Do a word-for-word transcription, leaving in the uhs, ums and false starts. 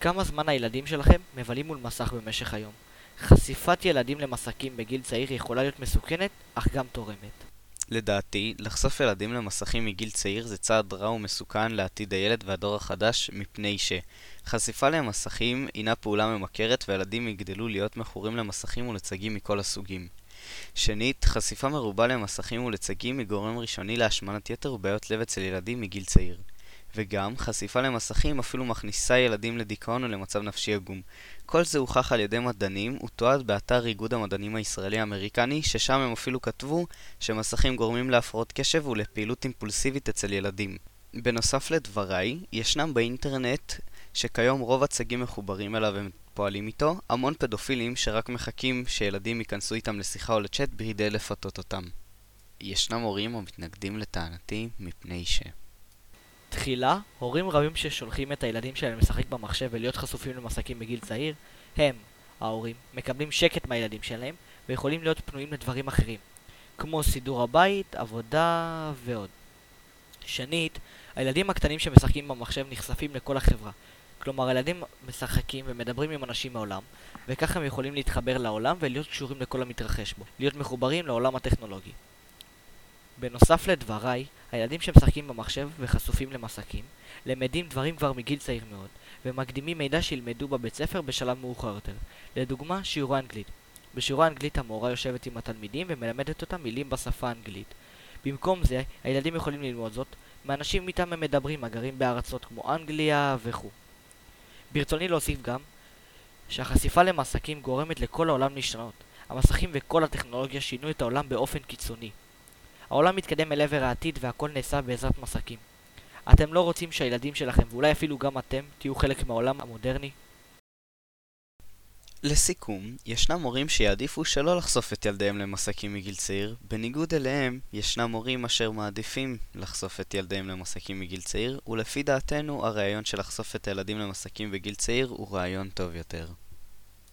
כמה זמן הילדים שלכם מבלים מול מסך במשך היום? חשיפת ילדים למסכים בגיל צעיר יכולה להיות מסוכנת, אך גם תורמת. לדעתי, לחשוף ילדים למסכים מגיל צעיר זה צעד רע ומסוכן לעתיד הילד והדור החדש, מפני שחשיפה למסכים הינה פעולה ממכרת וילדים יגדלו להיות מכורים למסכים ולצגים מכל הסוגים. שנית, חשיפה מרובה למסכים ולצגים היא גורם ראשוני להשמנת יתר ובעיות לב אצל ילדים מגיל צעיר. וגם, חשיפה למסכים אפילו מכניסה ילדים לדיכאון ולמצב נפשי עגום. כל זה הוכח על ידי מדענים, ותועד באתר איגוד המדענים הישראלי-אמריקני, ששם הם אפילו כתבו שמסכים גורמים להפרעות קשב ולפעילות אימפולסיבית אצל ילדים. בנוסף לדבריי, ישנם באינטרנט, שכיום רוב הצגים מחוברים אליו הם פועלים איתו, המון פדופילים שרק מחכים שילדים ייכנסו איתם לשיחה או לצ'אט בידי לפתות אותם. ישנם הורים המתנגדים לטענתי מפני ש... תחילה, הורים רבים ששולחים את הילדים שלהם לשחק במחשב ולהיות חשופים למסכים בגיל צעיר, הם, ההורים, מקבלים שקט מהילדים שלהם ויכולים להיות פנויים לדברים אחרים, כמו סידור הבית, עבודה ועוד. שנית, הילדים הקטנים שמשחקים במחשב נחשפים לכל החברה, כלומר הילדים משחקים ומדברים עם אנשים מהעולם, וכך הם יכולים להתחבר לעולם ולהיות קשורים לכל המתרחש בו, להיות מחוברים לעולם הטכנולוגי. בנוסף לדבריי, הילדים שמשחקים במחשב וחשופים למסכים, למדים דברים כבר מגיל צעיר מאוד, ומקדימים מידע שילמדו בבית ספר בשלב מאוחר יותר. לדוגמה, שיעורי אנגלית. בשיעורי אנגלית המורה יושבת עם התלמידים ומלמדת אותם מילים בשפה האנגלית. במקום זה, הילדים יכולים ללמוד זאת מאנשים איתם הם מדברים, הגרים בארצות כמו אנגליה וכו'. ברצוני להוסיף גם שהחשיפה למסכים גורמת לכל העולם להשתנות. המסכים וכל הטכנולוגיה שינו את העולם באופן קיצוני. העולם מתקדם אל עבר העתיד והכל נעשה בעזרת מסכים. אתם לא רוצים שהילדים שלכם, ואולי אפילו גם אתם, תהיו חלק מהעולם המודרני? לסיכום, ישנם הורים שיעדיפו שלא לחשוף את ילדיהם למסכים מגיל צעיר. בניגוד אליהם, ישנם הורים אשר מעדיפים לחשוף את ילדיהם למסכים מגיל צעיר, ולפי דעתנו, הרעיון של לחשוף את הילדים למסכים בגיל צעיר הוא רעיון טוב יותר.